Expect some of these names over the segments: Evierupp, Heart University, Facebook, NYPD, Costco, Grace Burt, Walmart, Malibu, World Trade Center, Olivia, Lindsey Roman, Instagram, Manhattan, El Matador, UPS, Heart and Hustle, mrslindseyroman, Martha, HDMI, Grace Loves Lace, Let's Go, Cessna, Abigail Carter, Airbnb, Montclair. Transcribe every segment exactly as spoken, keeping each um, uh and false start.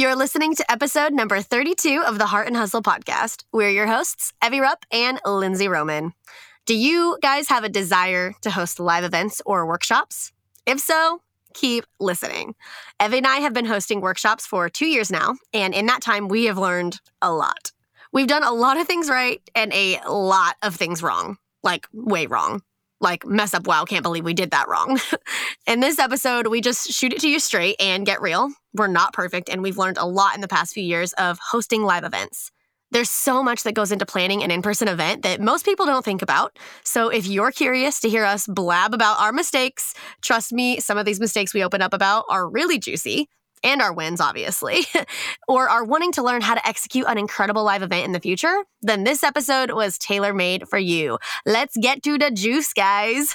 You're listening to episode number thirty-two of the Heart and Hustle podcast. We're your hosts, Evierupp and Lindsey Roman. Do you guys have a desire to host live events or workshops? If so, keep listening. Evie and I have been hosting workshops for two years now, and in that time, we have learned a lot. We've done a lot of things right and a lot of things wrong, like way wrong. Like, mess up, wow, can't believe we did that wrong. In this episode, we just shoot it to you straight and get real. We're not perfect, and we've learned a lot in the past few years of hosting live events. There's so much that goes into planning an in-person event that most people don't think about. So if you're curious to hear us blab about our mistakes, trust me, some of these mistakes we open up about are really juicy, and our wins, obviously, or are wanting to learn how to execute an incredible live event in the future, then this episode was tailor-made for you. Let's get to the juice, guys.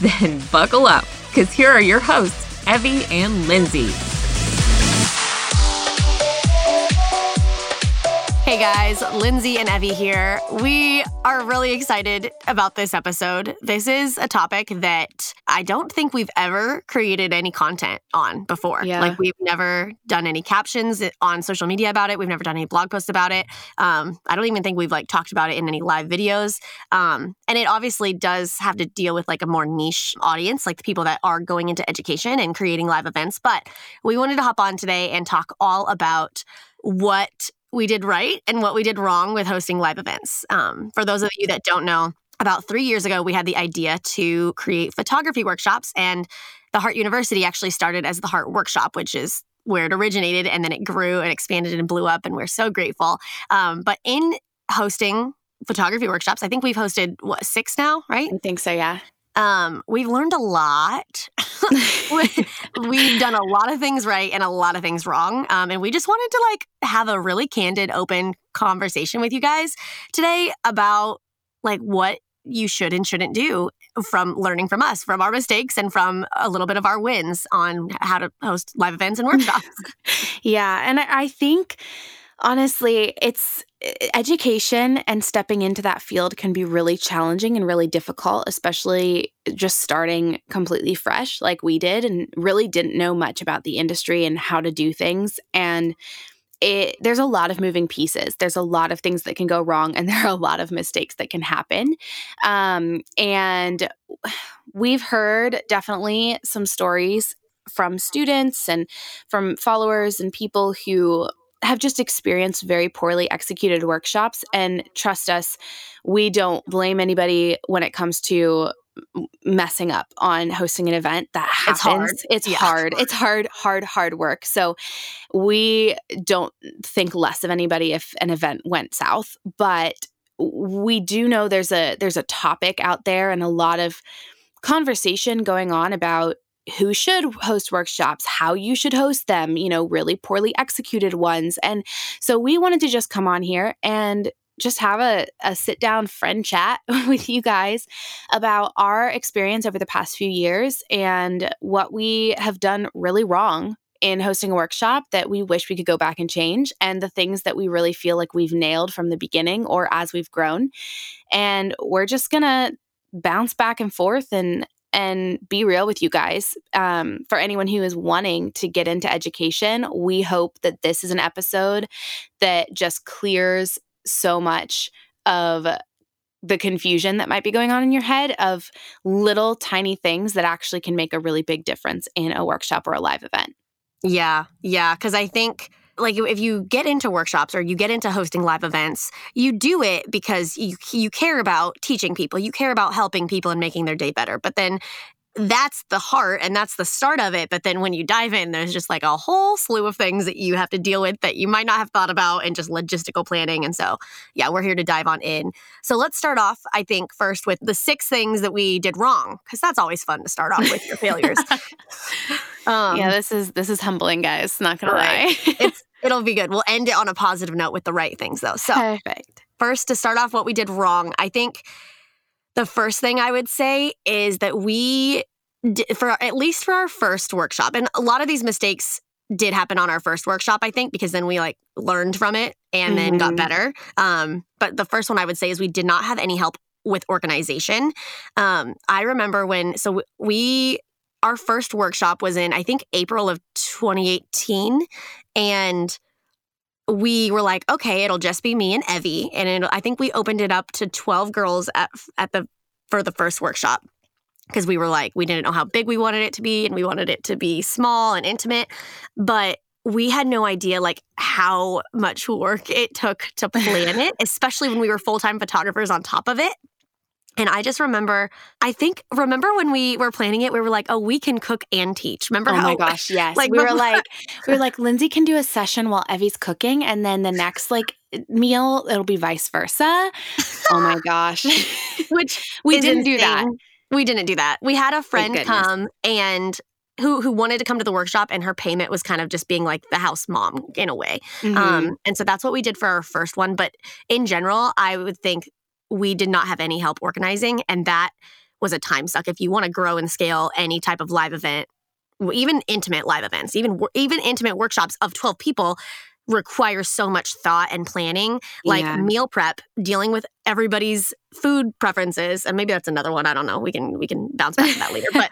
then buckle up, because here are your hosts, Evie and Lindsey. Hey guys, Lindsey and Evie here. We are really excited about this episode. This is a topic that I don't think we've ever created any content on before. Yeah. Like, we've never done any captions on social media about it. We've never done any blog posts about it. Um, I don't even think we've like talked about it in any live videos. Um, and it obviously does have to deal with like a more niche audience, like the people that are going into education and creating live events. But we wanted to hop on today and talk all about what we did right and what we did wrong with hosting live events. Um, for those of you that don't know, about three years ago, we had the idea to create photography workshops, and the Heart University actually started as the Heart Workshop, which is where it originated, and then it grew and expanded and blew up, and we're so grateful. Um, but in hosting photography workshops, I think we've hosted, what, six now, right? I think so, yeah. Um, we've learned a lot. We've done a lot of things right and a lot of things wrong. Um, and we just wanted to like have a really candid, open conversation with you guys today about like what you should and shouldn't do from learning from us, from our mistakes, and from a little bit of our wins on how to host live events and workshops. Yeah. And I, I think honestly, it's education and stepping into that field can be really challenging and really difficult, especially just starting completely fresh like we did and really didn't know much about the industry and how to do things. And it, there's a lot of moving pieces. There's a lot of things that can go wrong, and there are a lot of mistakes that can happen. Um, and we've heard definitely some stories from students and from followers and people who have just experienced very poorly executed workshops. And trust us, we don't blame anybody when it comes to messing up on hosting an event. That happens. It's hard. It's, yeah. hard. it's hard, hard, hard work. So we don't think less of anybody if an event went south. But we do know there's a there's a topic out there and a lot of conversation going on about who should host workshops, how you should host them, you know, really poorly executed ones. And so we wanted to just come on here and just have a, a sit-down friend chat with you guys about our experience over the past few years and what we have done really wrong in hosting a workshop that we wish we could go back and change, and the things that we really feel like we've nailed from the beginning or as we've grown. And we're just going to bounce back and forth and and be real with you guys. Um, for anyone who is wanting to get into education, we hope that this is an episode that just clears so much of the confusion that might be going on in your head of little tiny things that actually can make a really big difference in a workshop or a live event. Yeah, yeah, because I think like if you get into workshops or you get into hosting live events, you do it because you you care about teaching people, you care about helping people and making their day better. But then that's the heart and that's the start of it. But then when you dive in, there's just like a whole slew of things that you have to deal with that you might not have thought about, and just logistical planning. And so, yeah, we're here to dive on in. So let's start off, I think, first with the six things that we did wrong, because that's always fun to start off with your failures. um, yeah, this is this is humbling, guys. Not going right. to lie. it's, it'll be good. We'll end it on a positive note with the right things, though. So perfect. First, to start off what we did wrong, I think the first thing I would say is that we, for at least for our first workshop, and a lot of these mistakes did happen on our first workshop, I think, because then we like learned from it and mm-hmm. then got better. Um, but the first one I would say is we did not have any help with organization. Um, I remember when, so we, our first workshop was in, I think, April of twenty eighteen. And we were like, okay, it'll just be me and Evie. And it, I think we opened it up to twelve girls at at the for the first workshop, because we were like, we didn't know how big we wanted it to be, and we wanted it to be small and intimate. But we had no idea like how much work it took to plan it, especially when we were full-time photographers on top of it. And I just remember, I think, remember when we were planning it, we were like, oh, we can cook and teach. Remember oh how? Oh my gosh, yes. Like, we were like, we were like, Lindsay can do a session while Evie's cooking, and then the next like meal, it'll be vice versa. Oh my gosh. Which we didn't insane. do that. We didn't do that. We had a friend oh, come and who who wanted to come to the workshop, and her payment was kind of just being like the house mom in a way. Mm-hmm. Um, and so that's what we did for our first one. But in general, I would think we did not have any help organizing, and that was a time suck. If you want to grow and scale any type of live event, even intimate live events, even even intimate workshops of twelve people require so much thought and planning, like yeah. meal prep, dealing with everybody's food preferences, and maybe that's another one. I don't know. We can we can bounce back to that later, but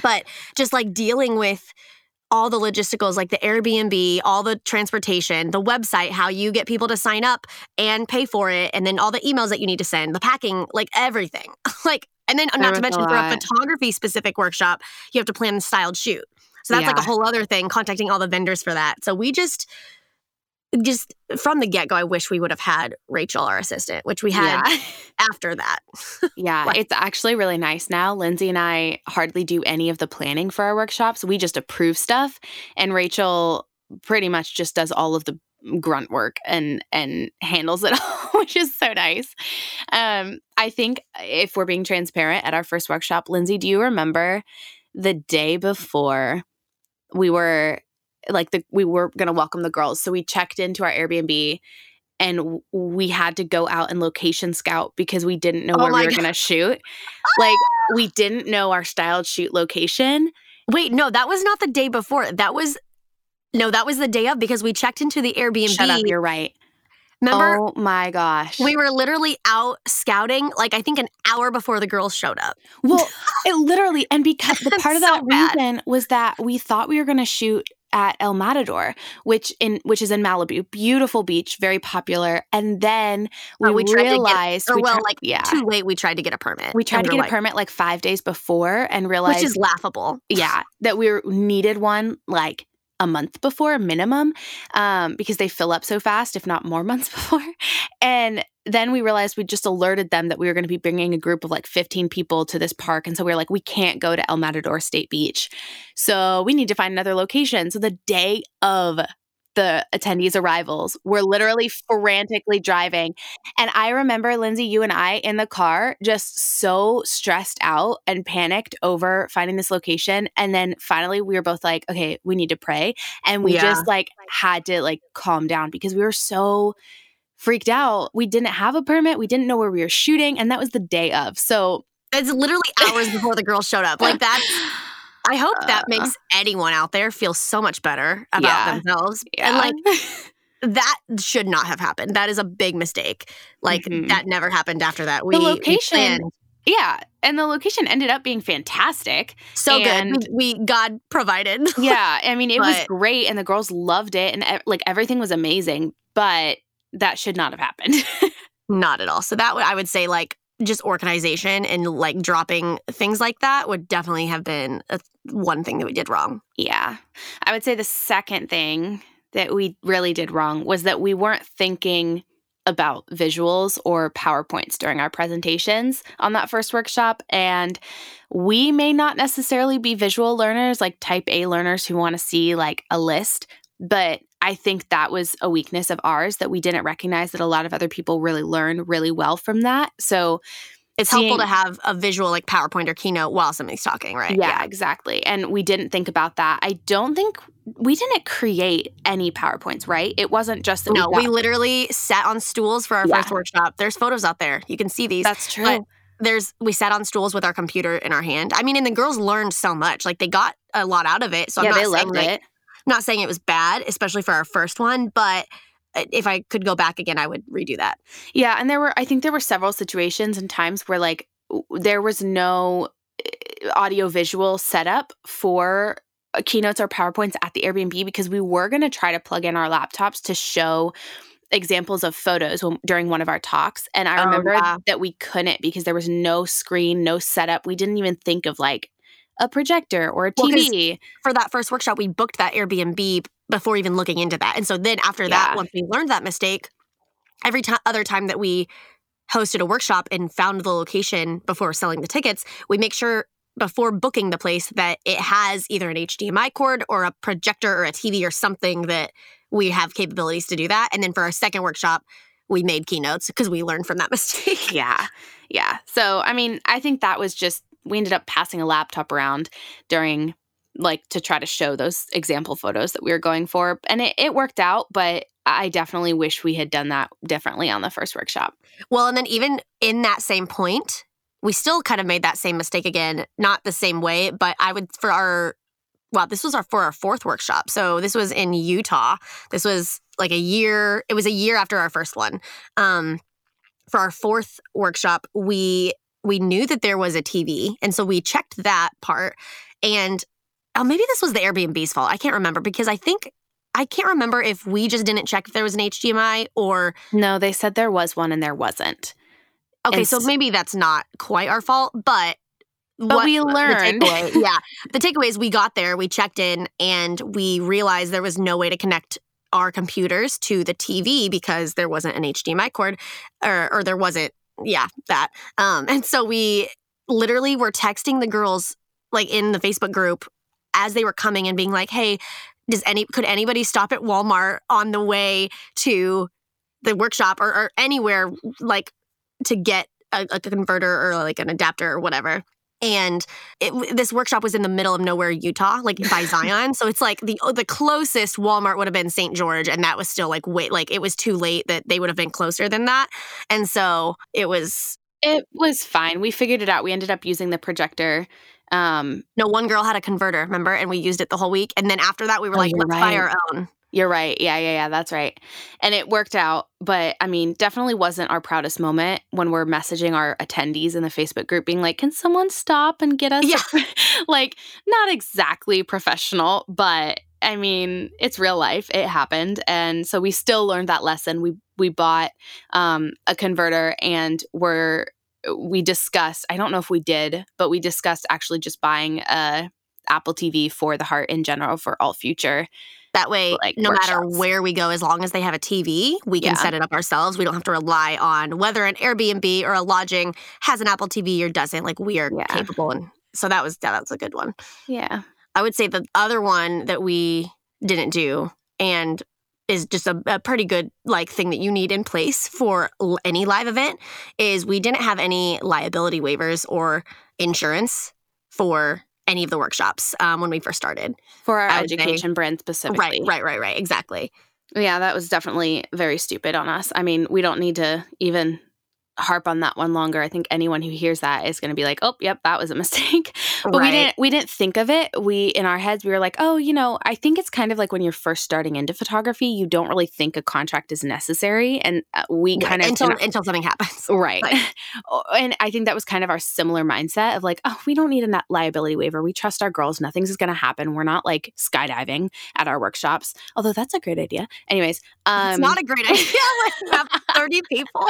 but just like dealing with all the logisticals, like the Airbnb, all the transportation, the website, how you get people to sign up and pay for it, and then all the emails that you need to send, the packing, like everything. like, and then not to mention for a photography-specific workshop, you have to plan the styled shoot. So that's yeah. like a whole other thing, contacting all the vendors for that. So we just, just from the get-go, I wish we would have had Rachel, our assistant, which we had yeah. after that. Yeah, like, it's actually really nice now. Lindsay and I hardly do any of the planning for our workshops. We just approve stuff, and Rachel pretty much just does all of the grunt work and and handles it all, which is so nice. Um, I think if we're being transparent, at our first workshop, Lindsay, do you remember the day before we were like the, we were going to welcome the girls. So we checked into our Airbnb, and w- we had to go out and location scout because we didn't know oh where we were going to shoot. Like we didn't know our styled shoot location. Wait, no, that was not the day before. That was, no, that was the day of, because we checked into the Airbnb. Shut up, you're right. Remember? Oh my gosh. We were literally out scouting, like I think an hour before the girls showed up. Well, it literally, and because the part of so that bad. reason was that we thought we were going to shoot at El Matador, which in which is in Malibu, beautiful beach, very popular. And then we, uh, we realized, get, or we well, tried, like yeah. too late. We tried to get a permit. We tried to get like, a permit like five days before, and realized, which is laughable. Yeah, that we needed one like a month before minimum, um, because they fill up so fast, if not more months before. And then we realized we just alerted them that we were going to be bringing a group of like fifteen people to this park. And so we were like, we can't go to El Matador State Beach. So we need to find another location. So the day of the attendees' arrivals, we're literally frantically driving. And I remember, Lindsay, you and I in the car just so stressed out and panicked over finding this location. And then finally we were both like, okay, we need to pray. And we yeah. just like had to like calm down because we were so freaked out. We didn't have a permit. We didn't know where we were shooting. And that was the day of. So it's literally hours before the girls showed up. Like that, I hope uh, that makes anyone out there feel so much better about yeah, themselves. Yeah. And like that should not have happened. That is a big mistake. Like mm-hmm. that never happened after that. We, the location. We planned, yeah. And the location ended up being fantastic. So and good. We, we, God provided. Yeah. I mean, it but, was great, and the girls loved it, and like everything was amazing, but that should not have happened. Not at all. So that would, I would say, like, just organization and, like, dropping things like that would definitely have been a, one thing that we did wrong. Yeah. I would say the second thing that we really did wrong was that we weren't thinking about visuals or PowerPoints during our presentations on that first workshop. And we may not necessarily be visual learners, like type A learners who want to see like a list, but I think that was a weakness of ours that we didn't recognize that a lot of other people really learn really well from that. So it's seeing, helpful to have a visual like PowerPoint or Keynote while somebody's talking, right? Yeah, yeah, exactly. And we didn't think about that. I don't think we didn't create any PowerPoints, right? It wasn't just that. No, we, got, we literally sat on stools for our yeah. first workshop. There's photos out there. You can see these. That's true. But there's we sat on stools with our computer in our hand. I mean, and the girls learned so much. Like they got a lot out of it. So yeah, I'm not they saying, loved like, it. I'm not saying it was bad, especially for our first one, but if I could go back again, I would redo that. Yeah. And there were, I think there were several situations and times where like there was no audiovisual setup for Keynotes or PowerPoints at the Airbnb because we were going to try to plug in our laptops to show examples of photos during one of our talks. And I remember oh, wow. that we couldn't because there was no screen, no setup. We didn't even think of like a projector or a T V. Well, for that first workshop, we booked that Airbnb before even looking into that. And so then after that, yeah. once we learned that mistake, every t- other time that we hosted a workshop and found the location before selling the tickets, we make sure before booking the place that it has either an H D M I cord or a projector or a T V or something that we have capabilities to do that. And then for our second workshop, we made Keynotes because we learned from that mistake. Yeah. Yeah. So, I mean, I think that was just, we ended up passing a laptop around during, like, to try to show those example photos that we were going for. And it, it worked out, but I definitely wish we had done that differently on the first workshop. Well, and then even in that same point, we still kind of made that same mistake again, not the same way, but I would, for our, well, this was our for our fourth workshop. So this was in Utah. This was like a year, it was a year after our first one. Um, for our fourth workshop, we we knew that there was a T V. And so we checked that part. And oh, maybe this was the Airbnb's fault. I can't remember because I think, I can't remember if we just didn't check if there was an H D M I or... No, they said there was one and there wasn't. Okay, and so maybe that's not quite our fault, but... But what, we learned. The takeaway, yeah. The takeaway is we got there, we checked in, and we realized there was no way to connect our computers to the T V because there wasn't an H D M I cord, or, or there wasn't, yeah, that. Um, and so we literally were texting the girls, like, in the Facebook group as they were coming and being like, hey, does any could anybody stop at Walmart on the way to the workshop or, or anywhere, like... to get a, a converter or like an adapter or whatever. And it, this workshop was in the middle of nowhere, Utah, like by Zion. So it's like the the closest Walmart would have been Saint George. And that was still like, wait, like it was too late that they would have been closer than that. And so it was... It was fine. We figured it out. We ended up using the projector. Um, no, one girl had a converter, remember? And we used it the whole week. And then after that, we were oh, like, let's right. buy our own. You're right. Yeah, yeah, yeah. That's right. And it worked out. But I mean, definitely wasn't our proudest moment when we're messaging our attendees in the Facebook group being like, can someone stop and get us? Yeah. Like, not exactly professional, but I mean, it's real life. It happened. And so we still learned that lesson. We we bought um, a converter and we're, we discussed, I don't know if we did, but we discussed actually just buying a Apple T V for the Heart in general for all future. That way, like, no workshops. Matter where we go, as long as they have a T V, we can yeah. set it up ourselves. We don't have to rely on whether an Airbnb or a lodging has an Apple T V or doesn't. Like, we are yeah. capable. And so that was, yeah, that was a good one. Yeah. I would say the other one that we didn't do and is just a, a pretty good, like, thing that you need in place for l- any live event is we didn't have any liability waivers or insurance for any of the workshops um, when we first started. For our education say. brand specifically. Right, right, right, right. Exactly. Yeah, that was definitely very stupid on us. I mean, we don't need to even harp on that one longer. I think anyone who hears that is going to be like, oh, yep, that was a mistake. But right. we didn't we didn't think of it. We, in our heads, we were like, oh, you know, I think it's kind of like when you're first starting into photography, you don't really think a contract is necessary. And we yeah, kind of... Until, you know, until something happens. Right. Like, and I think that was kind of our similar mindset of like, oh, we don't need a liability waiver. We trust our girls. Nothing's going to happen. We're not like skydiving at our workshops. Although that's a great idea. Anyways. Um, it's not a great idea when you have thirty people.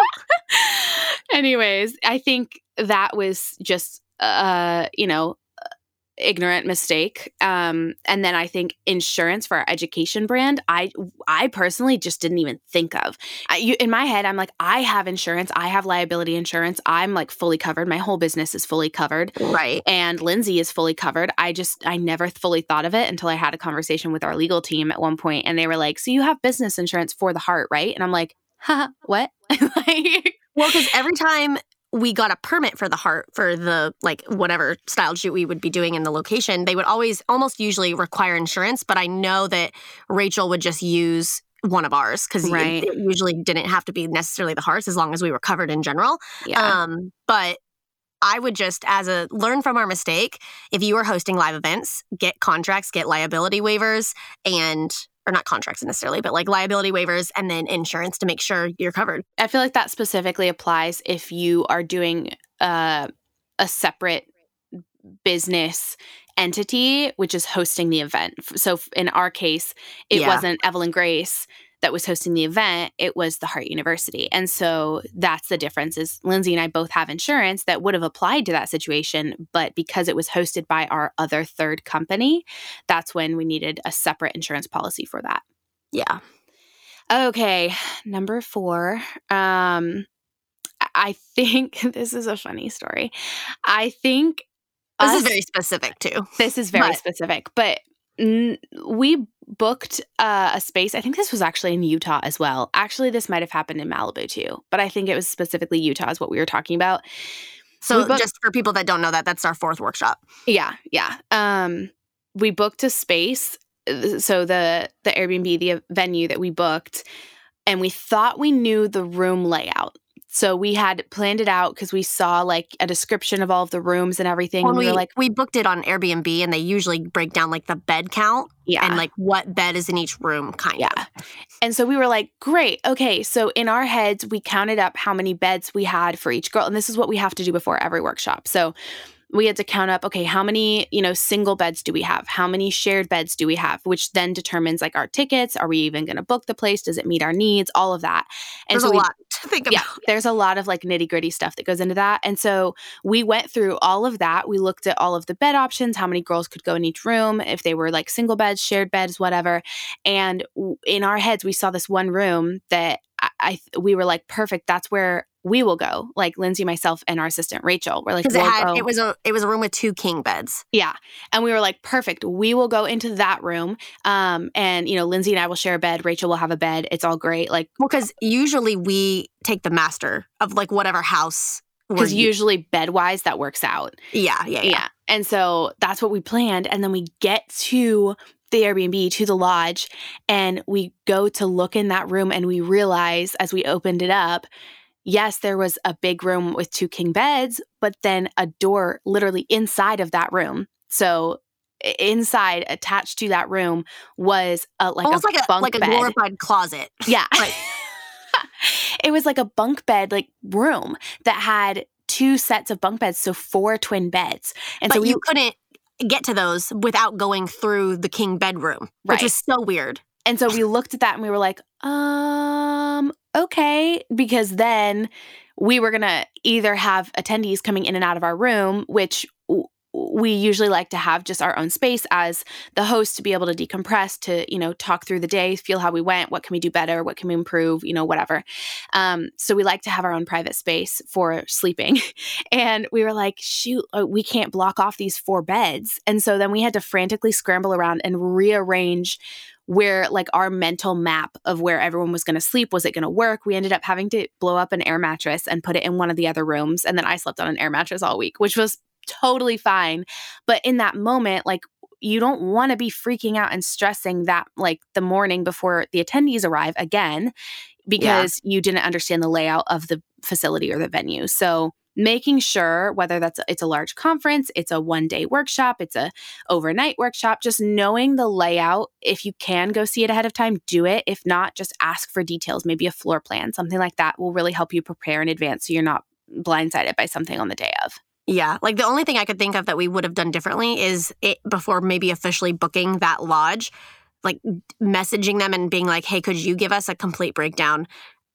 Anyways, I think that was just, uh, you know, ignorant mistake. Um, and then I think insurance for our education brand, I I personally just didn't even think of. I, you, in my head, I'm like, I have insurance. I have liability insurance. I'm like fully covered. My whole business is fully covered. Right. And Lindsay is fully covered. I just, I never fully thought of it until I had a conversation with our legal team at one point, and they were like, so you have business insurance for the heart, right? And I'm like, haha, what? Like, well, because every time we got a permit for the heart, for the, like, whatever style shoot we would be doing in the location, they would always almost usually require insurance. But I know that Rachel would just use one of ours because right. it, it usually didn't have to be necessarily the hearts as long as we were covered in general. Yeah. Um, but I would just, as a learn from our mistake, if you are hosting live events, get contracts, get liability waivers, and... or not contracts necessarily, but like liability waivers and then insurance to make sure you're covered. I feel like that specifically applies if you are doing uh, a separate business entity, which is hosting the event. So in our case, it yeah. wasn't Evelyn Grace that was hosting the event, it was the Heart University. And so that's the difference is Lindsay and I both have insurance that would have applied to that situation, but because it was hosted by our other third company, that's when we needed a separate insurance policy for that. Yeah. Okay. Number four. Um, I think this is a funny story. I think this us, is very specific too. This is very but, specific, but we booked uh, a space. I think this was actually in Utah as well. Actually, this might have happened in Malibu too, but I think it was specifically Utah is what we were talking about. So booked, just for people that don't know that, that's our fourth workshop. Yeah, yeah. Um, we booked a space. So the, the Airbnb, the venue that we booked, and we thought we knew the room layout. So we had planned it out because we saw like a description of all of the rooms and everything. Well, and we, we were like, we booked it on Airbnb, and they usually break down like the bed count yeah. and like what bed is in each room, kind yeah. of. And so we were like, great, okay. So in our heads, we counted up how many beds we had for each girl, and this is what we have to do before every workshop. So we had to count up, okay, how many, you know, single beds do we have? How many shared beds do we have? Which then determines like our tickets. Are we even going to book the place? Does it meet our needs? All of that. And there's so we, a lot to think about. Yeah, there's a lot of like nitty gritty stuff that goes into that. And so we went through all of that. We looked at all of the bed options, how many girls could go in each room, if they were like single beds, shared beds, whatever. And in our heads, we saw this one room that I, I we were like, perfect, that's where we will go, like Lindsay, myself, and our assistant, Rachel. We're like, because it, it was a it was a room with two king beds. Yeah. And we were like, perfect. We will go into that room. Um, and, you know, Lindsay and I will share a bed. Rachel will have a bed. It's all great. Like, well, because usually we take the master of like whatever house. Because usually bed-wise that works out. Yeah, yeah, yeah. Yeah. And so that's what we planned. And then we get to the Airbnb, to the lodge, and we go to look in that room, and we realize as we opened it up, yes, there was a big room with two king beds, but then a door literally inside of that room. So inside, attached to that room, was a, like almost a like bunk a, like bed. A glorified closet. Yeah. Like. It was like a bunk bed like room that had two sets of bunk beds, so four twin beds. And but so we, you couldn't get to those without going through the king bedroom, right. Which is so weird. And so we looked at that and we were like, um, okay, because then we were going to either have attendees coming in and out of our room, which w- we usually like to have just our own space as the host to be able to decompress, to, you know, talk through the day, feel how we went, what can we do better, what can we improve, you know, whatever. Um, so we like to have our own private space for sleeping. And we were like, shoot, we can't block off these four beds. And so then we had to frantically scramble around and rearrange where like our mental map of where everyone was going to sleep. Was it going to work? We ended up having to blow up an air mattress and put it in one of the other rooms. And then I slept on an air mattress all week, which was totally fine. But in that moment, like, you don't want to be freaking out and stressing that like the morning before the attendees arrive again, because yeah. you didn't understand the layout of the facility or the venue. So making sure, whether that's it's a large conference, it's a one-day workshop, it's a overnight workshop, just knowing the layout. If you can go see it ahead of time, do it. If not, just ask for details, maybe a floor plan, something like that will really help you prepare in advance so you're not blindsided by something on the day of. Yeah. Like the only thing I could think of that we would have done differently is it, before maybe officially booking that lodge, like messaging them and being like, hey, could you give us a complete breakdown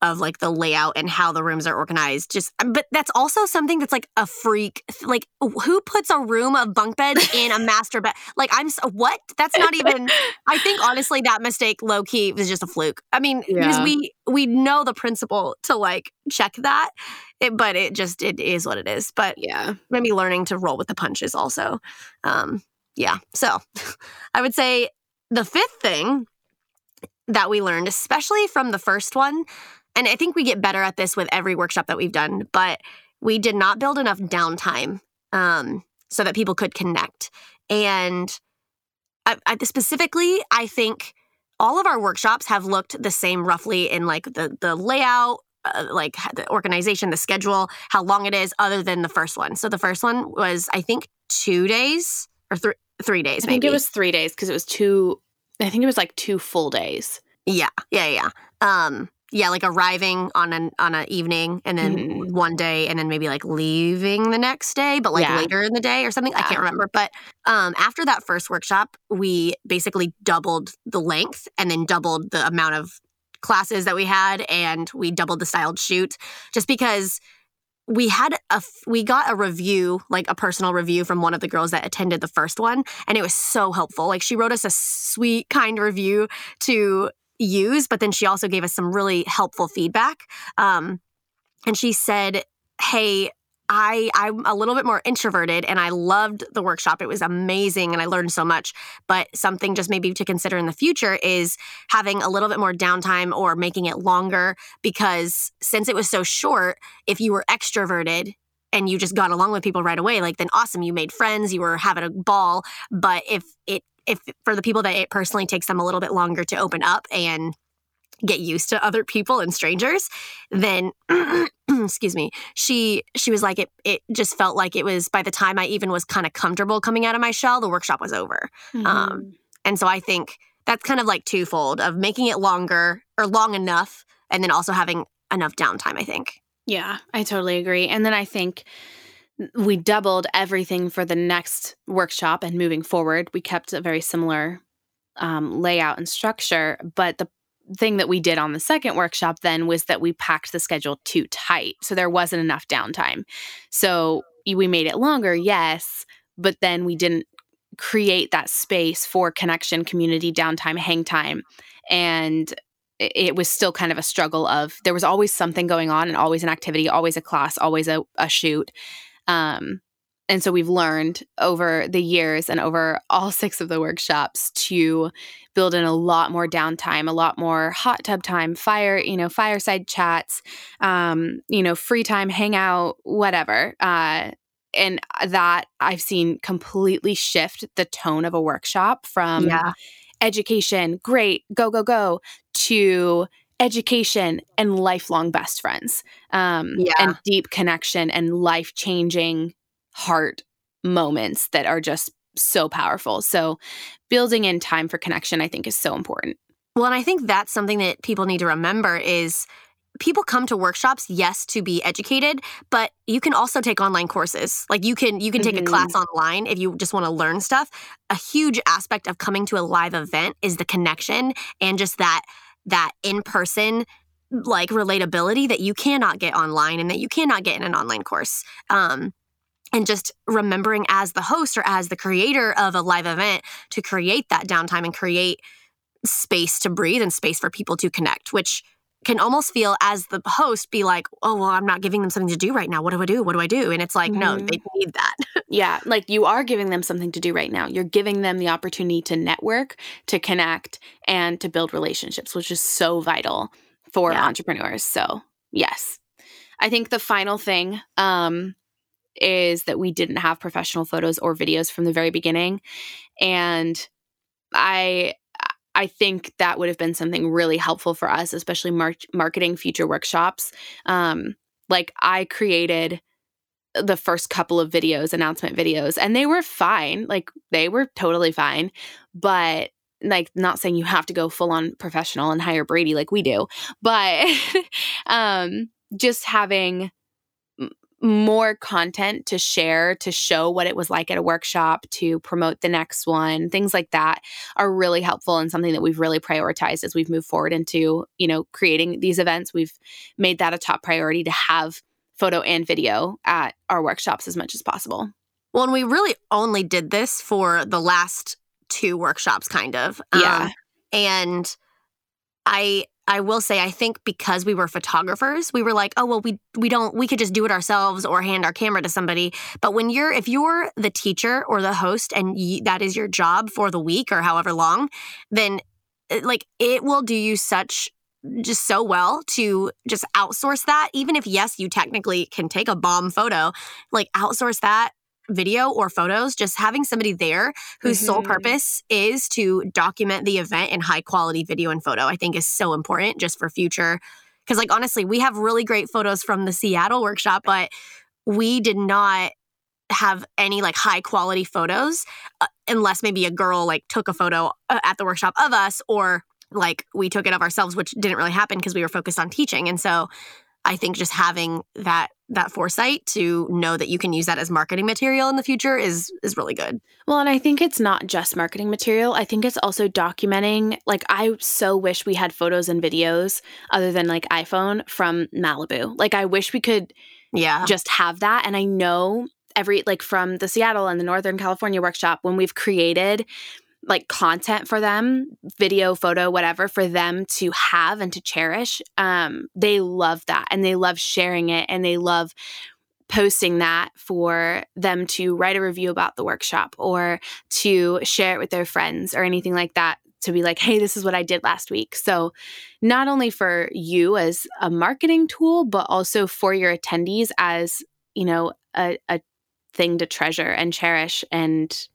of like the layout and how the rooms are organized. Just, but that's also something that's like a freak. Like, who puts a room of bunk beds in a master bed? Like, I'm so, what? That's not even. I think honestly, that mistake, low key, was just a fluke. I mean, yeah. because we we know the principle to like check that, it, but it just it is what it is. But yeah, maybe learning to roll with the punches also. Um, yeah. So, I would say the fifth thing that we learned, especially from the first one. And I think we get better at this with every workshop that we've done, but we did not build enough downtime um, so that people could connect. And I, I, specifically, I think all of our workshops have looked the same roughly in like the, the layout, uh, like the organization, the schedule, how long it is, other than the first one. So the first one was, I think, two days or th- three days, I maybe. I think it was three days because it was two, I think it was like two full days. Yeah, yeah, yeah. Um, Yeah, like arriving on an on an evening and then mm-hmm. one day and then maybe like leaving the next day, but like yeah. later in the day or something. Yeah. I can't remember. But um, after that first workshop, we basically doubled the length and then doubled the amount of classes that we had, and we doubled the styled shoot just because we had a we got a review, like a personal review from one of the girls that attended the first one, and it was so helpful. Like she wrote us a sweet, kind review to use, but then she also gave us some really helpful feedback. Um, and she said, hey, I, I'm a little bit more introverted and I loved the workshop. It was amazing and I learned so much, but something just maybe to consider in the future is having a little bit more downtime or making it longer, because since it was so short, if you were extroverted and you just got along with people right away, like then awesome, you made friends, you were having a ball. But if it If for the people that it personally takes them a little bit longer to open up and get used to other people and strangers, then excuse me, she she was like, it it just felt like it was by the time I even was kind of comfortable coming out of my shell, the workshop was over. Mm-hmm. Um, and so I think that's kind of like twofold of making it longer or long enough and then also having enough downtime, I think. Yeah, I totally agree. And then I think we doubled everything for the next workshop, and moving forward, we kept a very similar um, layout and structure. But the thing that we did on the second workshop then was that we packed the schedule too tight. So there wasn't enough downtime. So we made it longer, yes, but then we didn't create that space for connection, community, downtime, hang time. And it was still kind of a struggle of there was always something going on and always an activity, always a class, always a, a shoot. Um, and so we've learned over the years and over all six of the workshops to build in a lot more downtime, a lot more hot tub time, fire, you know, fireside chats, um, you know, free time, hangout, whatever. Uh, and that I've seen completely shift the tone of a workshop from yeah. education, great, go, go, go, to education and lifelong best friends, um, yeah. and deep connection and life-changing heart moments that are just so powerful. So building in time for connection, I think, is so important. Well, and I think that's something that people need to remember is people come to workshops, yes, to be educated, but you can also take online courses. Like you can you can take mm-hmm. a class online if you just want to learn stuff. A huge aspect of coming to a live event is the connection and just that that in-person like relatability that you cannot get online and that you cannot get in an online course. Um, and just remembering as the host or as the creator of a live event to create that downtime and create space to breathe and space for people to connect, which can almost feel as the host be like, oh, well, I'm not giving them something to do right now. What do I do? What do I do? And it's like, mm-hmm. no, they need that. Yeah. Like you are giving them something to do right now. You're giving them the opportunity to network, to connect, and to build relationships, which is so vital for yeah. entrepreneurs. So yes, I think the final thing um, is that we didn't have professional photos or videos from the very beginning. And I... I think that would have been something really helpful for us, especially mar- marketing future workshops. Um, like I created the first couple of videos, announcement videos, and they were fine. Like they were totally fine, but like not saying you have to go full on professional and hire Brady like we do, but um, just having more content to share, to show what it was like at a workshop, to promote the next one, things like that are really helpful and something that we've really prioritized as we've moved forward into, you know, creating these events. We've made that a top priority to have photo and video at our workshops as much as possible. Well, and we really only did this for the last two workshops, kind of. Yeah. Um, and I... I will say, I think because we were photographers, we were like, oh, well, we we don't, we could just do it ourselves or hand our camera to somebody. But when you're, if you're the teacher or the host and you, that is your job for the week or however long, then like it will do you such just so well to just outsource that. Even if, yes, you technically can take a bomb photo, like outsource that video or photos, just having somebody there whose mm-hmm. sole purpose is to document the event in high quality video and photo, I think is so important just for future. Because like, honestly, we have really great photos from the Seattle workshop, but we did not have any like high quality photos uh, unless maybe a girl like took a photo uh, at the workshop of us, or like we took it of ourselves, which didn't really happen because we were focused on teaching. And so I think just having that that foresight to know that you can use that as marketing material in the future is is really good. Well, and I think it's not just marketing material. I think it's also documenting. Like, I so wish we had photos and videos other than like iPhone from Malibu. Like, I wish we could yeah. just have that. And I know every, like from the Seattle and the Northern California workshop, when we've created like content for them, video, photo, whatever, for them to have and to cherish. Um, they love that, and they love sharing it, and they love posting that for them to write a review about the workshop or to share it with their friends or anything like that, to be like, hey, this is what I did last week. So not only for you as a marketing tool, but also for your attendees as, you know, a, a thing to treasure and cherish and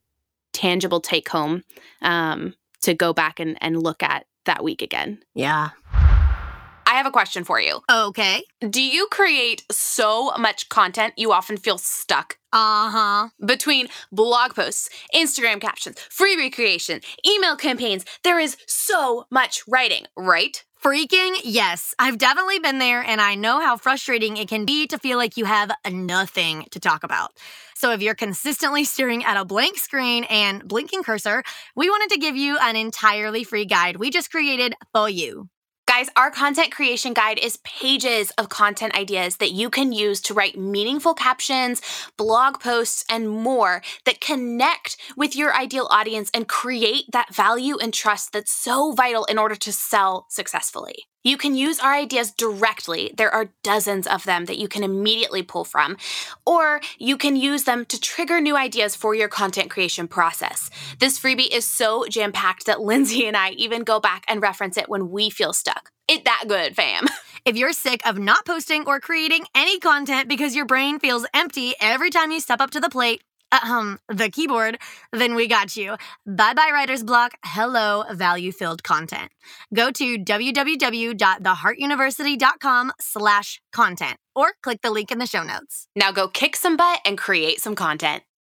tangible take home um, to go back and, and look at that week again. Yeah. I have a question for you. Okay. Do you create so much content you often feel stuck? Uh-huh. Between blog posts, Instagram captions, free recreation, email campaigns, there is so much writing, right? Freaking yes. I've definitely been there, and I know how frustrating it can be to feel like you have nothing to talk about. So if you're consistently staring at a blank screen and blinking cursor, we wanted to give you an entirely free guide we just created for you. Guys, our content creation guide is pages of content ideas that you can use to write meaningful captions, blog posts, and more that connect with your ideal audience and create that value and trust that's so vital in order to sell successfully. You can use our ideas directly. There are dozens of them that you can immediately pull from, or you can use them to trigger new ideas for your content creation process. This freebie is so jam-packed that Lindsay and I even go back and reference it when we feel stuck. It that good, fam. If you're sick of not posting or creating any content because your brain feels empty every time you step up to the plate, um, the keyboard, then we got you. Bye-bye writer's block. Hello, value-filled content. Go to www.theheartuniversity.com slash content or click the link in the show notes. Now go kick some butt and create some content.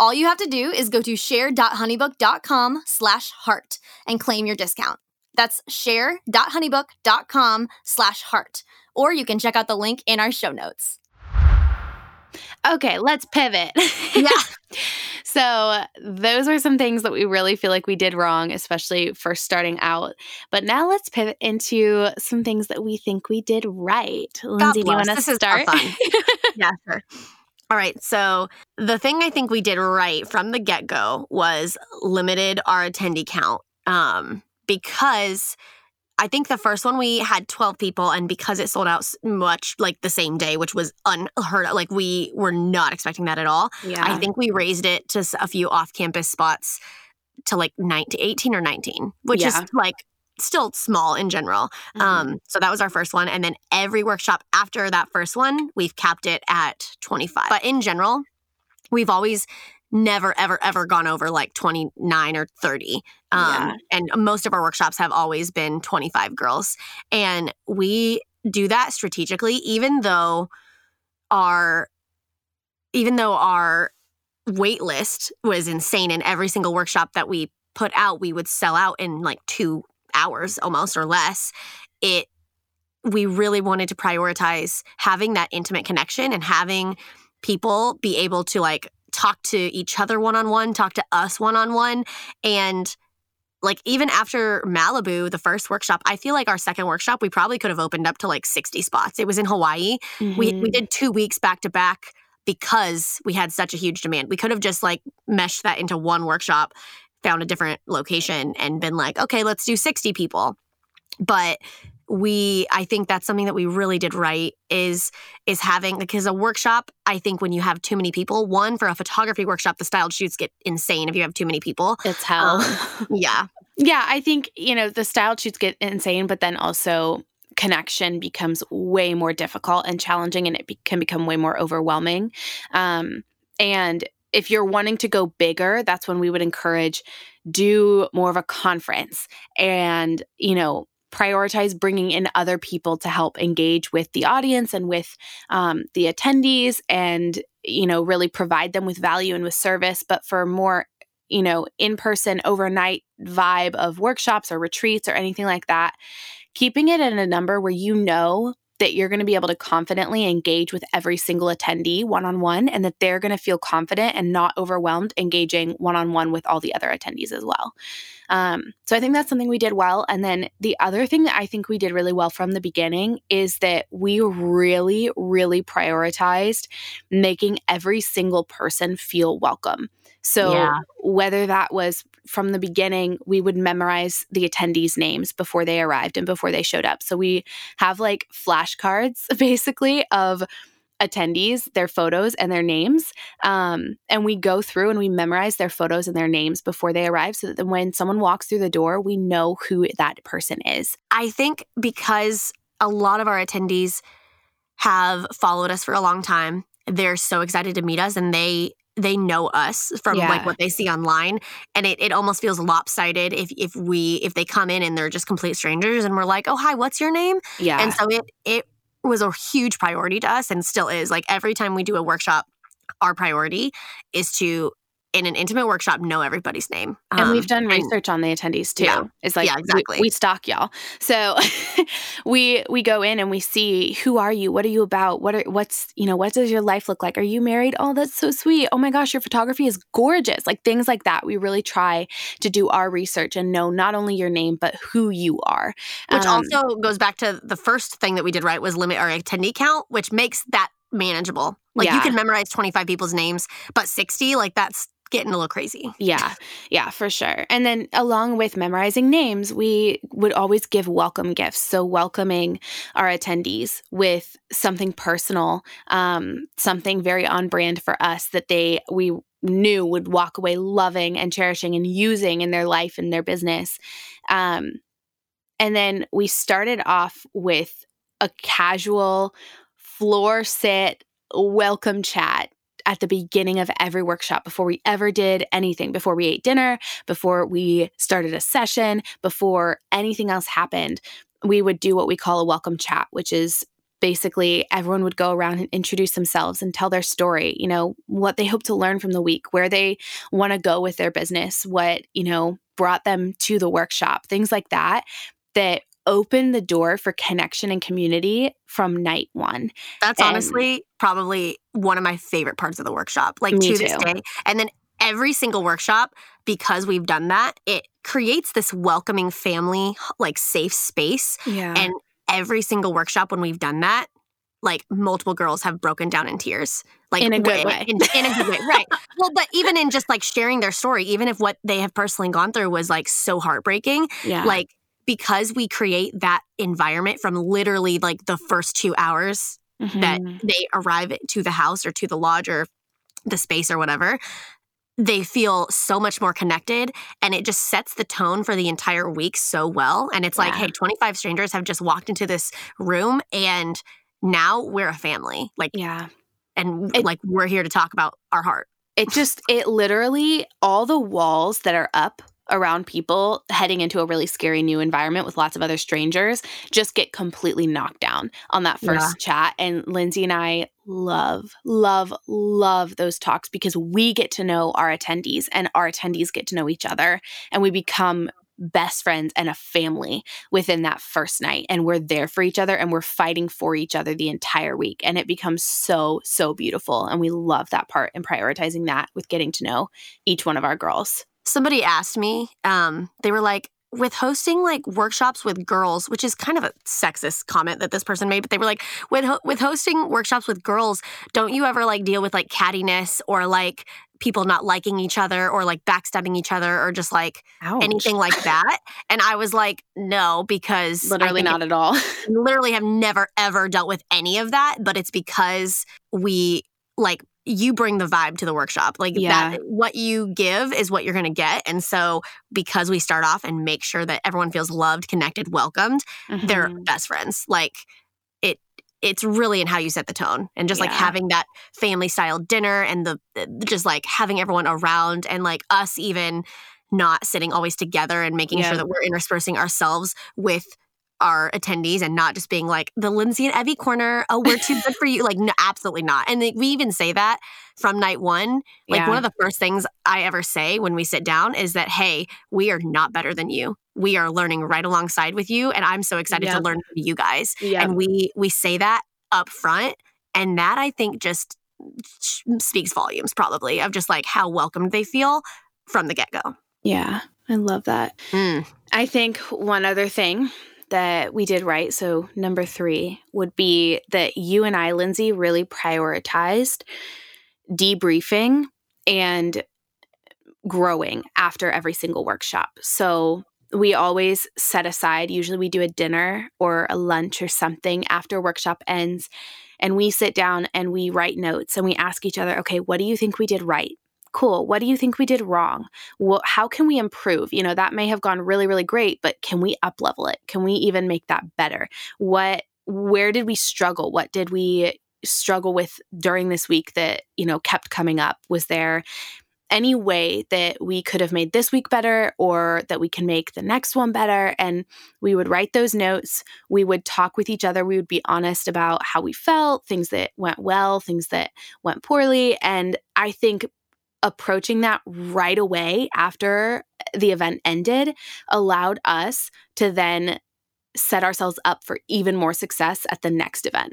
All you have to do is go to share.honeybook.com slash heart and claim your discount. That's share.honeybook.com slash heart. Or you can check out the link in our show notes. Okay, let's pivot. Yeah. So those were some things that we really feel like we did wrong, especially for starting out. But now let's pivot into some things that we think we did right. Lindsay, do you want to start? Yeah, sure. All right. So the thing I think we did right from the get-go was limited our attendee count um, because I think the first one we had twelve people, and because it sold out much like the same day, which was unheard of, like we were not expecting that at all. Yeah. I think we raised it to a few off-campus spots to like nineteen, eighteen or nineteen, which yeah. is like still small in general. Mm-hmm. Um, so that was our first one. And then every workshop after that first one, we've capped it at twenty-five. But in general, we've always never, ever, ever gone over like twenty-nine or thirty. Um, yeah. And most of our workshops have always been twenty-five girls. And we do that strategically, even though our, even though our wait list was insane in every single workshop that we put out, we would sell out in like two hours almost or less. It, we really wanted to prioritize having that intimate connection and having people be able to like talk to each other one-on-one, talk to us one-on-one. And like, even after Malibu, the first workshop, I feel like our second workshop, we probably could have opened up to like sixty spots. It was in Hawaii. Mm-hmm. We we did two weeks back to back because we had such a huge demand. We could have just like meshed that into one workshop, found a different location and been like, okay, let's do sixty people. But we, I think that's something that we really did right is, is having, because a workshop, I think when you have too many people, one, for a photography workshop, the styled shoots get insane if you have too many people. It's hell. Um, yeah. Yeah. I think, you know, the styled shoots get insane, but then also connection becomes way more difficult and challenging, and it be- can become way more overwhelming. Um, and if you're wanting to go bigger, that's when we would encourage do more of a conference and, you know, prioritize bringing in other people to help engage with the audience and with um, the attendees and, you know, really provide them with value and with service. But for more, you know, in-person overnight vibe of workshops or retreats or anything like that, keeping it in a number where you know that you're going to be able to confidently engage with every single attendee one-on-one and that they're going to feel confident and not overwhelmed engaging one-on-one with all the other attendees as well. Um, so I think that's something we did well. And then the other thing that I think we did really well from the beginning is that we really, really prioritized making every single person feel welcome. So yeah. whether that was from the beginning, we would memorize the attendees' names before they arrived and before they showed up. So we have like flashcards basically of attendees, their photos and their names. Um, and we go through and we memorize their photos and their names before they arrive so that when someone walks through the door, we know who that person is. I think because a lot of our attendees have followed us for a long time, they're so excited to meet us and they They know us from yeah. like what they see online, and it, it almost feels lopsided if if we if they come in and they're just complete strangers and we're like, oh hi, what's your name? Yeah, and so it it was a huge priority to us and still is. Like every time we do a workshop, our priority is to, in an intimate workshop, know everybody's name. Um, and we've done research and, on the attendees too. Yeah. It's like yeah, exactly. we, we stalk y'all, so we we go in and we see, who are you? What are you about? What are what's you know what does your life look like? Are you married? Oh, that's so sweet. Oh my gosh, your photography is gorgeous. Like things like that. We really try to do our research and know not only your name but who you are. Which um, also goes back to the first thing that we did right was limit our attendee count, which makes that manageable. Like yeah. you can memorize twenty-five people's names, but sixty, like that's getting a little crazy. Yeah. Yeah, for sure. And then along with memorizing names, we would always give welcome gifts. So welcoming our attendees with something personal, um, something very on brand for us that they, we knew would walk away loving and cherishing and using in their life and their business. Um, and then we started off with a casual floor sit welcome chat at the beginning of every workshop, before we ever did anything, before we ate dinner, before we started a session, before anything else happened, we would do what we call a welcome chat, which is basically everyone would go around and introduce themselves and tell their story, you know, what they hope to learn from the week, where they want to go with their business, what, you know, brought them to the workshop, things like that, that open the door for connection and community from night one. That's and honestly probably one of my favorite parts of the workshop, like to this too. day. And then every single workshop, because we've done that, it creates this welcoming family, like safe space. Yeah. And every single workshop when we've done that, like multiple girls have broken down in tears. Like in a good way. In, in a good way, right. Well, but even in just like sharing their story, even if what they have personally gone through was like so heartbreaking, yeah. like because we create that environment from literally like the first two hours mm-hmm. that they arrive to the house or to the lodge or the space or whatever, they feel so much more connected, and it just sets the tone for the entire week so well. And it's yeah. like, hey, twenty-five strangers have just walked into this room and now we're a family. Like, yeah. And it, like, we're here to talk about our heart. It just, it literally, all the walls that are up around people heading into a really scary new environment with lots of other strangers just get completely knocked down on that first yeah. chat. And Lindsay and I love, love, love those talks because we get to know our attendees and our attendees get to know each other, and we become best friends and a family within that first night. And we're there for each other and we're fighting for each other the entire week. And it becomes so, so beautiful. And we love that part and prioritizing that with getting to know each one of our girls. Somebody asked me, um, they were like, with hosting like workshops with girls, which is kind of a sexist comment that this person made, but they were like, with ho- with hosting workshops with girls, don't you ever like deal with like cattiness or like people not liking each other or like backstabbing each other or just like Ouch. anything like that? And I was like, no, because literally not at all. Literally have never, ever dealt with any of that, but it's because we like you bring the vibe to the workshop. Like yeah. that, what you give is what you're going to get. And so because we start off and make sure that everyone feels loved, connected, welcomed, mm-hmm. they're best friends. Like it, it's really in how you set the tone and just yeah. like having that family style dinner and the, just like having everyone around and like us even not sitting always together and making yeah. sure that we're interspersing ourselves with our attendees and not just being like the Lindsay and Evie corner. Oh, we're too good for you. Like, no, absolutely not. And like, we even say that from night one. Like yeah. one of the first things I ever say when we sit down is that, hey, we are not better than you. We are learning right alongside with you. And I'm so excited yep. to learn from you guys. Yep. And we, we say that up front. And that I think just speaks volumes probably of just like how welcomed they feel from the get go. Yeah. I love that. Mm. I think one other thing that we did right, so number three would be that you and I, Lindsay, really prioritized debriefing and growing after every single workshop. So we always set aside, usually we do a dinner or a lunch or something after workshop ends, and we sit down and we write notes and we ask each other, okay, what do you think we did right? Cool. What do you think we did wrong? Well, how can we improve? You know, that may have gone really, really great, but can we up level it? Can we even make that better? What, where did we struggle? What did we struggle with during this week that, you know, kept coming up? Was there any way that we could have made this week better or that we can make the next one better? And we would write those notes. We would talk with each other. We would be honest about how we felt, things that went well, things that went poorly. And I think approaching that right away after the event ended allowed us to then set ourselves up for even more success at the next event.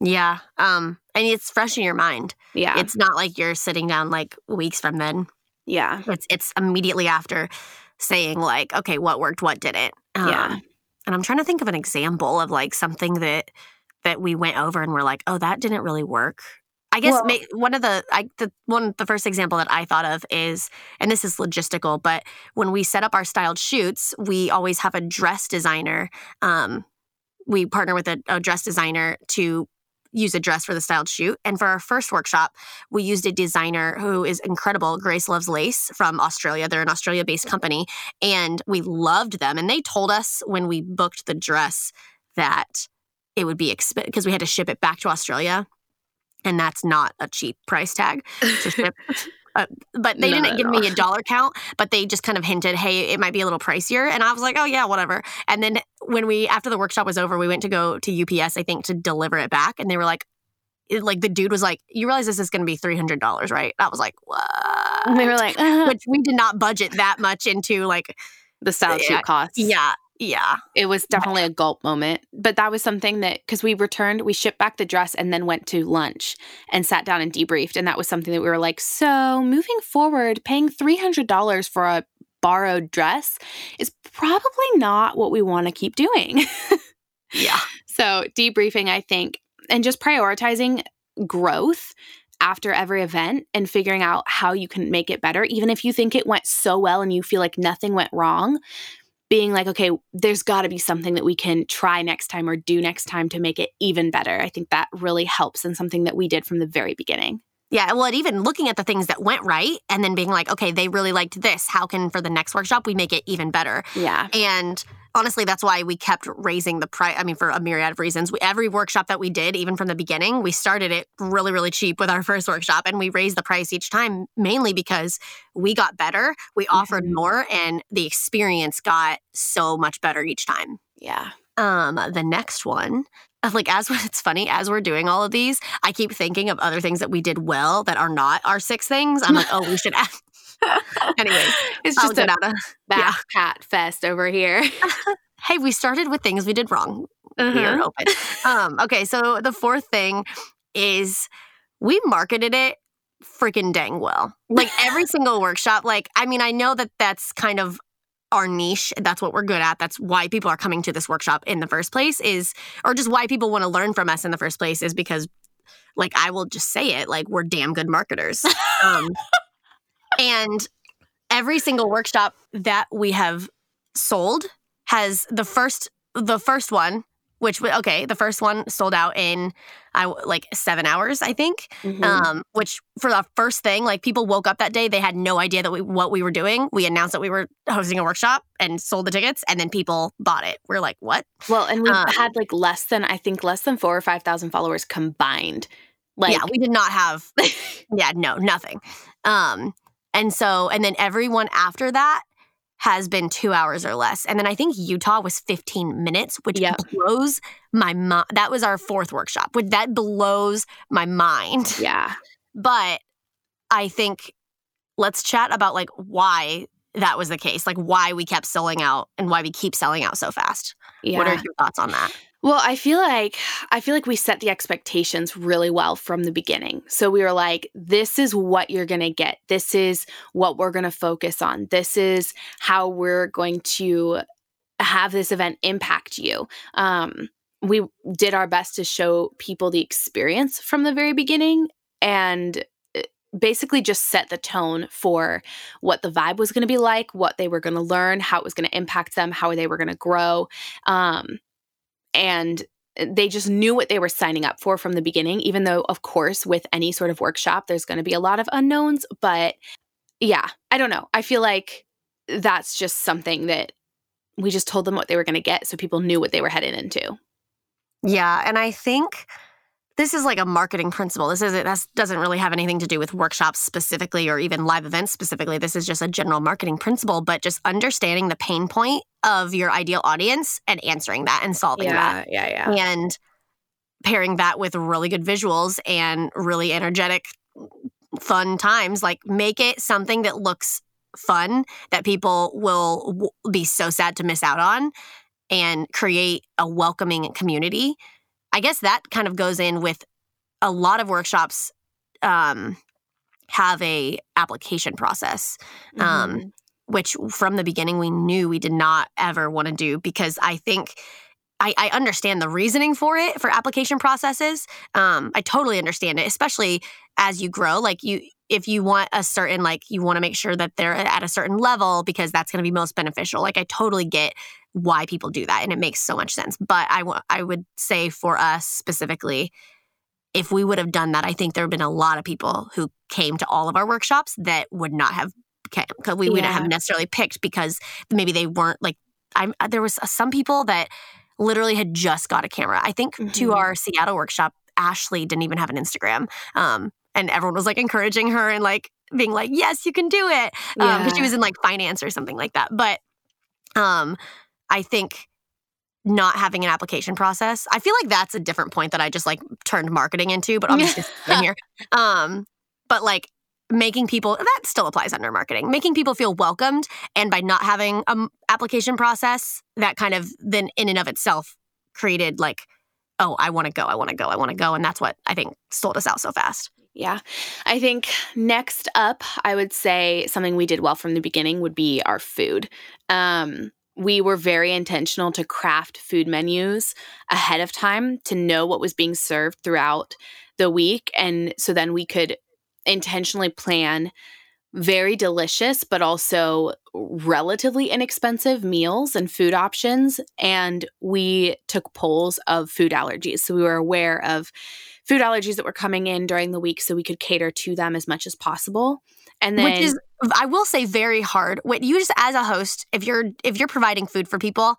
Yeah. Um, and it's fresh in your mind. Yeah. It's not like you're sitting down like weeks from then. Yeah. It's it's immediately after saying like, okay, what worked, what didn't. Um, yeah. And I'm trying to think of an example of like something that that we went over and we're like, oh, that didn't really work. I guess well, ma- one of the, I, the one the first example that I thought of is, and this is logistical, but when we set up our styled shoots, we always have a dress designer. Um, we partner with a, a dress designer to use a dress for the styled shoot. And for our first workshop, we used a designer who is incredible, Grace Loves Lace from Australia. They're an Australia-based company, and we loved them. And they told us when we booked the dress that it would be expensive because we had to ship it back to Australia. And that's not a cheap price tag to ship. Uh, but they Not didn't give all. me a dollar count, but they just kind of hinted, hey, it might be a little pricier. And I was like, oh, yeah, whatever. And then when we, after the workshop was over, we went to go to U P S, I think, to deliver it back. And they were like, it, like the dude was like, you realize this is going to be three hundred dollars, right? I was like, what? And they were like, uh-huh. Which we did not budget that much into like the style shoot costs. Yeah. Yeah. It was definitely a gulp moment. But that was something that, because we returned, we shipped back the dress and then went to lunch and sat down and debriefed. And that was something that we were like, so moving forward, paying three hundred dollars for a borrowed dress is probably not what we want to keep doing. Yeah. So debriefing, I think, and just prioritizing growth after every event and figuring out how you can make it better. Even if you think it went so well and you feel like nothing went wrong, being like, okay, there's got to be something that we can try next time or do next time to make it even better. I think that really helps, and something that we did from the very beginning. Yeah, well, and even looking at the things that went right and then being like, okay, they really liked this. How can, for the next workshop, we make it even better? Yeah. And honestly, that's why we kept raising the price. I mean, for a myriad of reasons. We, every workshop that we did, even from the beginning, we started it really, really cheap with our first workshop, and we raised the price each time, mainly because we got better, we offered mm-hmm. more, and the experience got so much better each time. Yeah. Um, the next one... Like, as it's funny, as we're doing all of these, I keep thinking of other things that we did well that are not our six things. I'm like, oh, we should add. Anyway, it's just a backpat yeah. fest over here. Hey, we started with things we did wrong. Mm-hmm. We are open. um, okay, so the fourth thing is we marketed it freaking dang well. Like, every single workshop. Like, I mean, I know that that's kind of our niche. That's what we're good at. That's why people are coming to this workshop in the first place is, or just why people want to learn from us in the first place is because, like, I will just say it, like, we're damn good marketers. Um, and every single workshop that we have sold has the first, the first one, which, okay, the first one sold out in I, like seven hours, I think, mm-hmm. um, which for the first thing, like, people woke up that day. They had no idea that we, what we were doing. We announced that we were hosting a workshop and sold the tickets, and then people bought it. We're like, what? Well, and we um, had like less than, I think, less than four or five thousand followers combined. Like, yeah, we did not have, yeah, no, nothing. Um, and so, and then everyone after that has been two hours or less. And then I think Utah was fifteen minutes, which yep. blows my mind. That was our fourth workshop. Which that blows my mind. Yeah. But I think let's chat about, like, why that was the case, like why we kept selling out and why we keep selling out so fast. Yeah. What are your thoughts on that? Well, I feel like I feel like we set the expectations really well from the beginning. So we were like, this is what you're going to get. This is what we're going to focus on. This is how we're going to have this event impact you. Um, we did our best to show people the experience from the very beginning and basically just set the tone for what the vibe was going to be like, what they were going to learn, how it was going to impact them, how they were going to grow. Um And they just knew what they were signing up for from the beginning, even though, of course, with any sort of workshop, there's going to be a lot of unknowns. But yeah, I don't know. I feel like that's just something that we just told them what they were going to get, so people knew what they were headed into. Yeah. And I think this is like a marketing principle. This isn't, that doesn't really have anything to do with workshops specifically or even live events specifically. This is just a general marketing principle, but just understanding the pain point of your ideal audience and answering that and solving yeah, that. Yeah, yeah, yeah. And pairing that with really good visuals and really energetic, fun times. Like, make it something that looks fun that people will w- be so sad to miss out on, and create a welcoming community. I guess that kind of goes in with a lot of workshops um, have a application process, mm-hmm. um, which from the beginning we knew we did not ever want to do, because I think I, I understand the reasoning for it, for application processes. Um, I totally understand it, especially as you grow. Like, you, if you want a certain, like, you want to make sure that they're at a certain level because that's going to be most beneficial. Like, I totally get why people do that, and it makes so much sense. But I, w- I would say for us specifically, if we would have done that, I think there have been a lot of people who came to all of our workshops that would not have came, because we yeah. wouldn't have necessarily picked, because maybe they weren't like, I'm, there was some people that literally had just got a camera. I think mm-hmm. to our Seattle workshop, Ashley didn't even have an Instagram. Um, and everyone was like encouraging her and like being like, yes, you can do it. Yeah. Um, 'cause she was in like finance or something like that. But um, I think not having an application process, I feel like that's a different point that I just like turned marketing into, but obviously I'm here. Um, but like making people, that still applies under marketing, making people feel welcomed. And by not having an application process, that kind of then in and of itself created like, oh, I want to go, I want to go, I want to go. And that's what I think sold us out so fast. Yeah. I think next up, I would say something we did well from the beginning would be our food. Um, we were very intentional to craft food menus ahead of time to know what was being served throughout the week. And so then we could intentionally plan very delicious, but also relatively inexpensive meals and food options. And we took polls of food allergies. So we were aware of food allergies that were coming in during the week so we could cater to them as much as possible. And then, which is, I will say, very hard. What you just, as a host, if you're if you're providing food for people,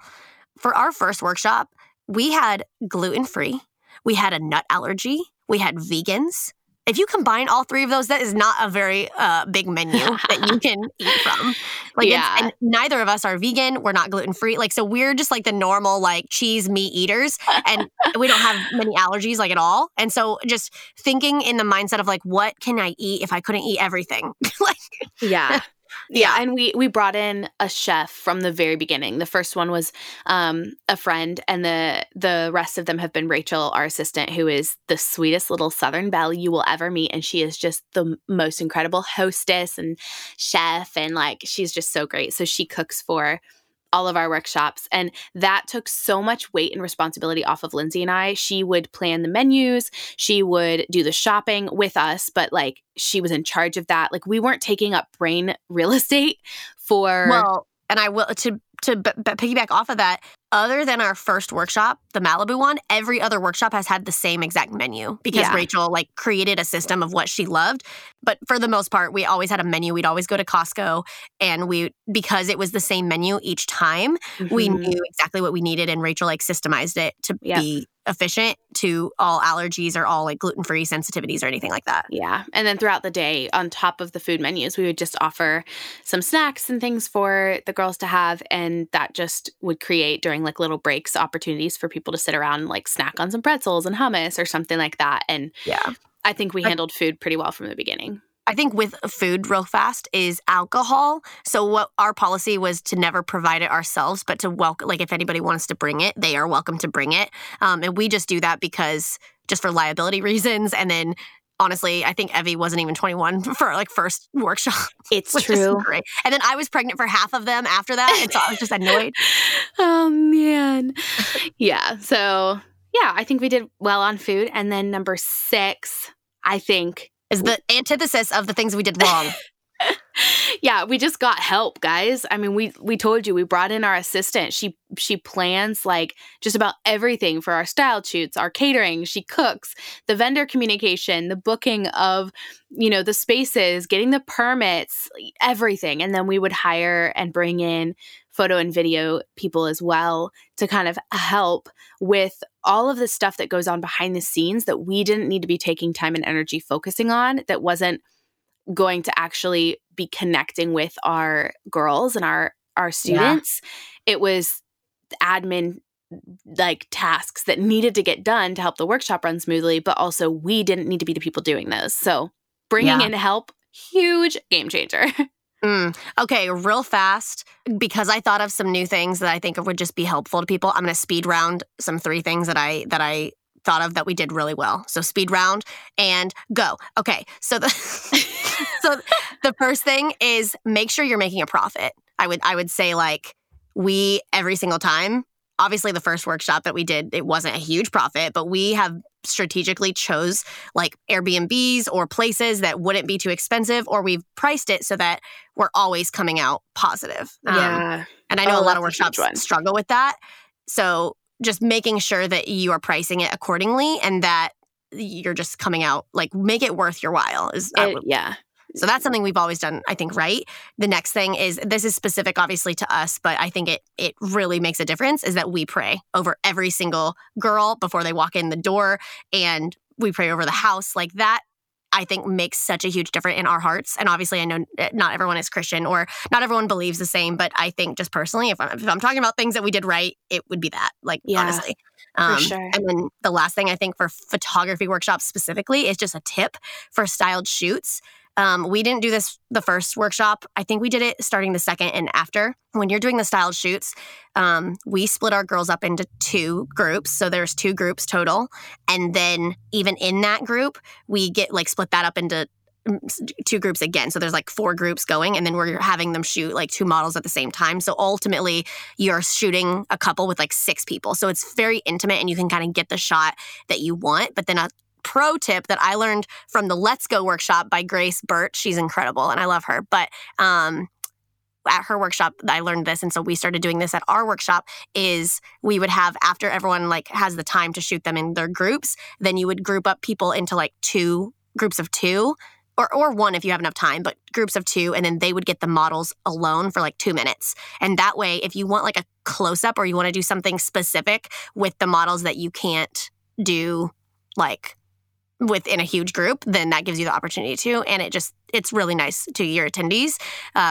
for our first workshop, we had gluten-free, we had a nut allergy, we had vegans. If you combine all three of those, that is not a very uh, big menu that you can eat from. Like, yeah. And neither of us are vegan. We're not gluten-free. Like, so we're just like the normal, like, cheese, meat eaters. And we don't have many allergies, like, at all. And so just thinking in the mindset of, like, what can I eat if I couldn't eat everything? Like, yeah. Yeah. And we, we brought in a chef from the very beginning. The first one was um, a friend, and the the rest of them have been Rachel, our assistant, who is the sweetest little Southern belle you will ever meet. And she is just the most incredible hostess and chef. And like, she's just so great. So she cooks for all of our workshops. And that took so much weight and responsibility off of Lindsay and I. She would plan the menus. She would do the shopping with us, but like she was in charge of that. Like we weren't taking up brain real estate for... Well, and I will, to, to b- b- piggyback off of that, other than our first workshop, the Malibu one, every other workshop has had the same exact menu because yeah. Rachel like created a system of what she loved. But for the most part, we always had a menu. We'd always go to Costco, and we, because it was the same menu each time, mm-hmm. we knew exactly what we needed, and Rachel like systemized it to yep. be efficient to all allergies or all like gluten-free sensitivities or anything like that. Yeah. And then throughout the day, on top of the food menus, we would just offer some snacks and things for the girls to have. And that just would create during like little breaks opportunities for people to sit around and like snack on some pretzels and hummus or something like that. And yeah, I think we handled food pretty well from the beginning. I think with food real fast is alcohol. So what our policy was to never provide it ourselves, but to welcome, like if anybody wants to bring it, they are welcome to bring it. Um, and we just do that because just for liability reasons. And then honestly, I think Evie wasn't even twenty-one for like first workshop. It's true. Great. And then I was pregnant for half of them after that. And so I was just annoyed. Oh man. Yeah. So yeah, I think we did well on food. And then number six, I think, is the antithesis of the things we did wrong. Yeah, we just got help, guys. I mean, we we told you, we brought in our assistant. She she plans like just about everything for our style shoots, our catering. She cooks, the vendor communication, the booking of, you know, the spaces, getting the permits, everything. And then we would hire and bring in photo and video people as well to kind of help with all of the stuff that goes on behind the scenes that we didn't need to be taking time and energy focusing on, that wasn't going to actually be connecting with our girls and our, our students. Yeah. It was admin like tasks that needed to get done to help the workshop run smoothly, but also we didn't need to be the people doing those. So bringing yeah. in help, huge game changer. Mm. Okay, real fast, because I thought of some new things that I think would just be helpful to people. I'm going to speed round some three things that I that I thought of that we did really well. So speed round and go. Okay, so the so the first thing is make sure you're making a profit. I would I would say like we every single time. Obviously, the first workshop that we did, it wasn't a huge profit, but we have strategically chose like Airbnbs or places that wouldn't be too expensive, or we've priced it so that we're always coming out positive. Yeah. Um, and I know oh, a lot of workshops struggle with that. So just making sure that you are pricing it accordingly and that you're just coming out, like make it worth your while. Is it, I would, yeah. So that's something we've always done, I think, right? The next thing is, this is specific, obviously, to us, but I think it it really makes a difference, is that we pray over every single girl before they walk in the door, and we pray over the house. Like that, I think makes such a huge difference in our hearts. And obviously, I know not everyone is Christian or not everyone believes the same, but I think just personally, if I'm, if I'm talking about things that we did right, it would be that, like, yeah, honestly. Um, sure. And then the last thing I think for photography workshops specifically is just a tip for styled shoots. Um, we didn't do this the first workshop. I think we did it starting the second and after. When you're doing the styled shoots, um, we split our girls up into two groups. So there's two groups total. And then even in that group, we get like split that up into two groups again. So there's like four groups going, and then we're having them shoot like two models at the same time. So ultimately you're shooting a couple with like six people. So it's very intimate and you can kind of get the shot that you want. But then a pro tip that I learned from the Let's Go workshop by Grace Burt, she's incredible and I love her. But um, at her workshop, I learned this. And so we started doing this at our workshop is we would have, after everyone like has the time to shoot them in their groups, then you would group up people into like two groups of two, Or or one if you have enough time, but groups of two, and then they would get the models alone for like two minutes. And that way, if you want like a close-up or you want to do something specific with the models that you can't do like within a huge group, then that gives you the opportunity to. And it just, it's really nice to your attendees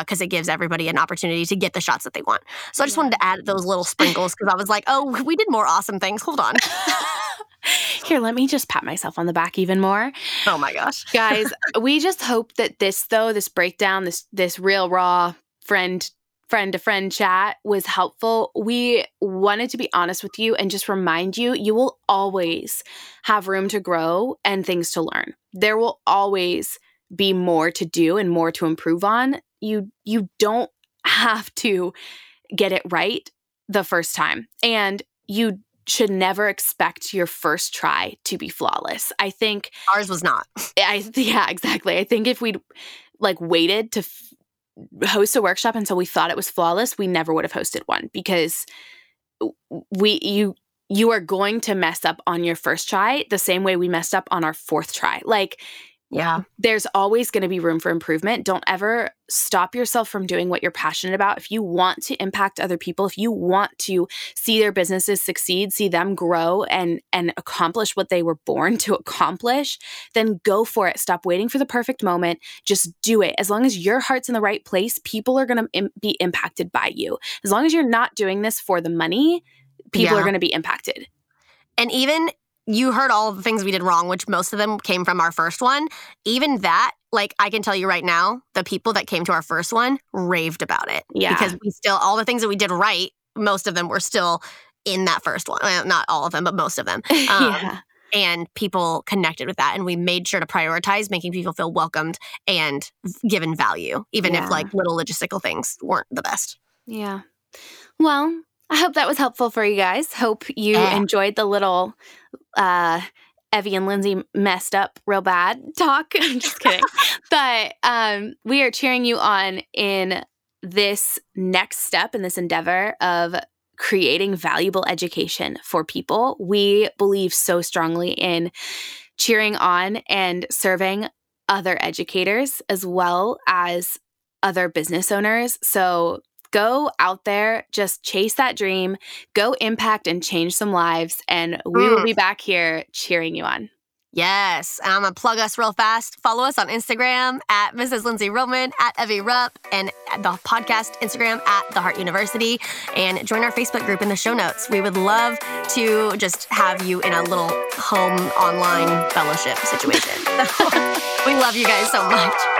because uh, it gives everybody an opportunity to get the shots that they want. So I just wanted to add those little sprinkles because I was like, oh, we did more awesome things. Hold on. Here, let me just pat myself on the back even more. Oh my gosh. Guys, we just hope that this, though, this breakdown, this this real raw friend friend-to-friend chat was helpful. We wanted to be honest with you and just remind you, you will always have room to grow and things to learn. There will always be more to do and more to improve on. You you don't have to get it right the first time. And you should never expect your first try to be flawless. I think ours was not. I yeah, exactly. I think if we'd like waited to f- host a workshop until we thought it was flawless, we never would have hosted one because we you you are going to mess up on your first try the same way we messed up on our fourth try. Like, yeah, there's always going to be room for improvement. Don't ever stop yourself from doing what you're passionate about. If you want to impact other people, if you want to see their businesses succeed, see them grow and, and accomplish what they were born to accomplish, then go for it. Stop waiting for the perfect moment. Just do it. As long as your heart's in the right place, people are going to im- be impacted by you. As long as you're not doing this for the money, people yeah. are going to be impacted. And even you heard all the things we did wrong, which most of them came from our first one. Even that, like, I can tell you right now, the people that came to our first one raved about it. Yeah. Because we still, all the things that we did right, most of them were still in that first one. Well, not all of them, but most of them. Um, yeah. And people connected with that. And we made sure to prioritize making people feel welcomed and given value, even yeah. if, like, little logistical things weren't the best. Yeah. Well, I hope that was helpful for you guys. Hope you yeah. enjoyed the little uh, Evie and Lindsay messed up real bad talk. I'm just kidding. But um, we are cheering you on in this next step, in this endeavor of creating valuable education for people. We believe so strongly in cheering on and serving other educators as well as other business owners. So go out there, just chase that dream, go impact and change some lives, and we mm. will be back here cheering you on. Yes, and I'm going to plug us real fast. Follow us on Instagram at Missus Lindsay Roman, at evierupp, and the podcast Instagram at The Heart University, and join our Facebook group in the show notes. We would love to just have you in a little home online fellowship situation. So, we love you guys so much.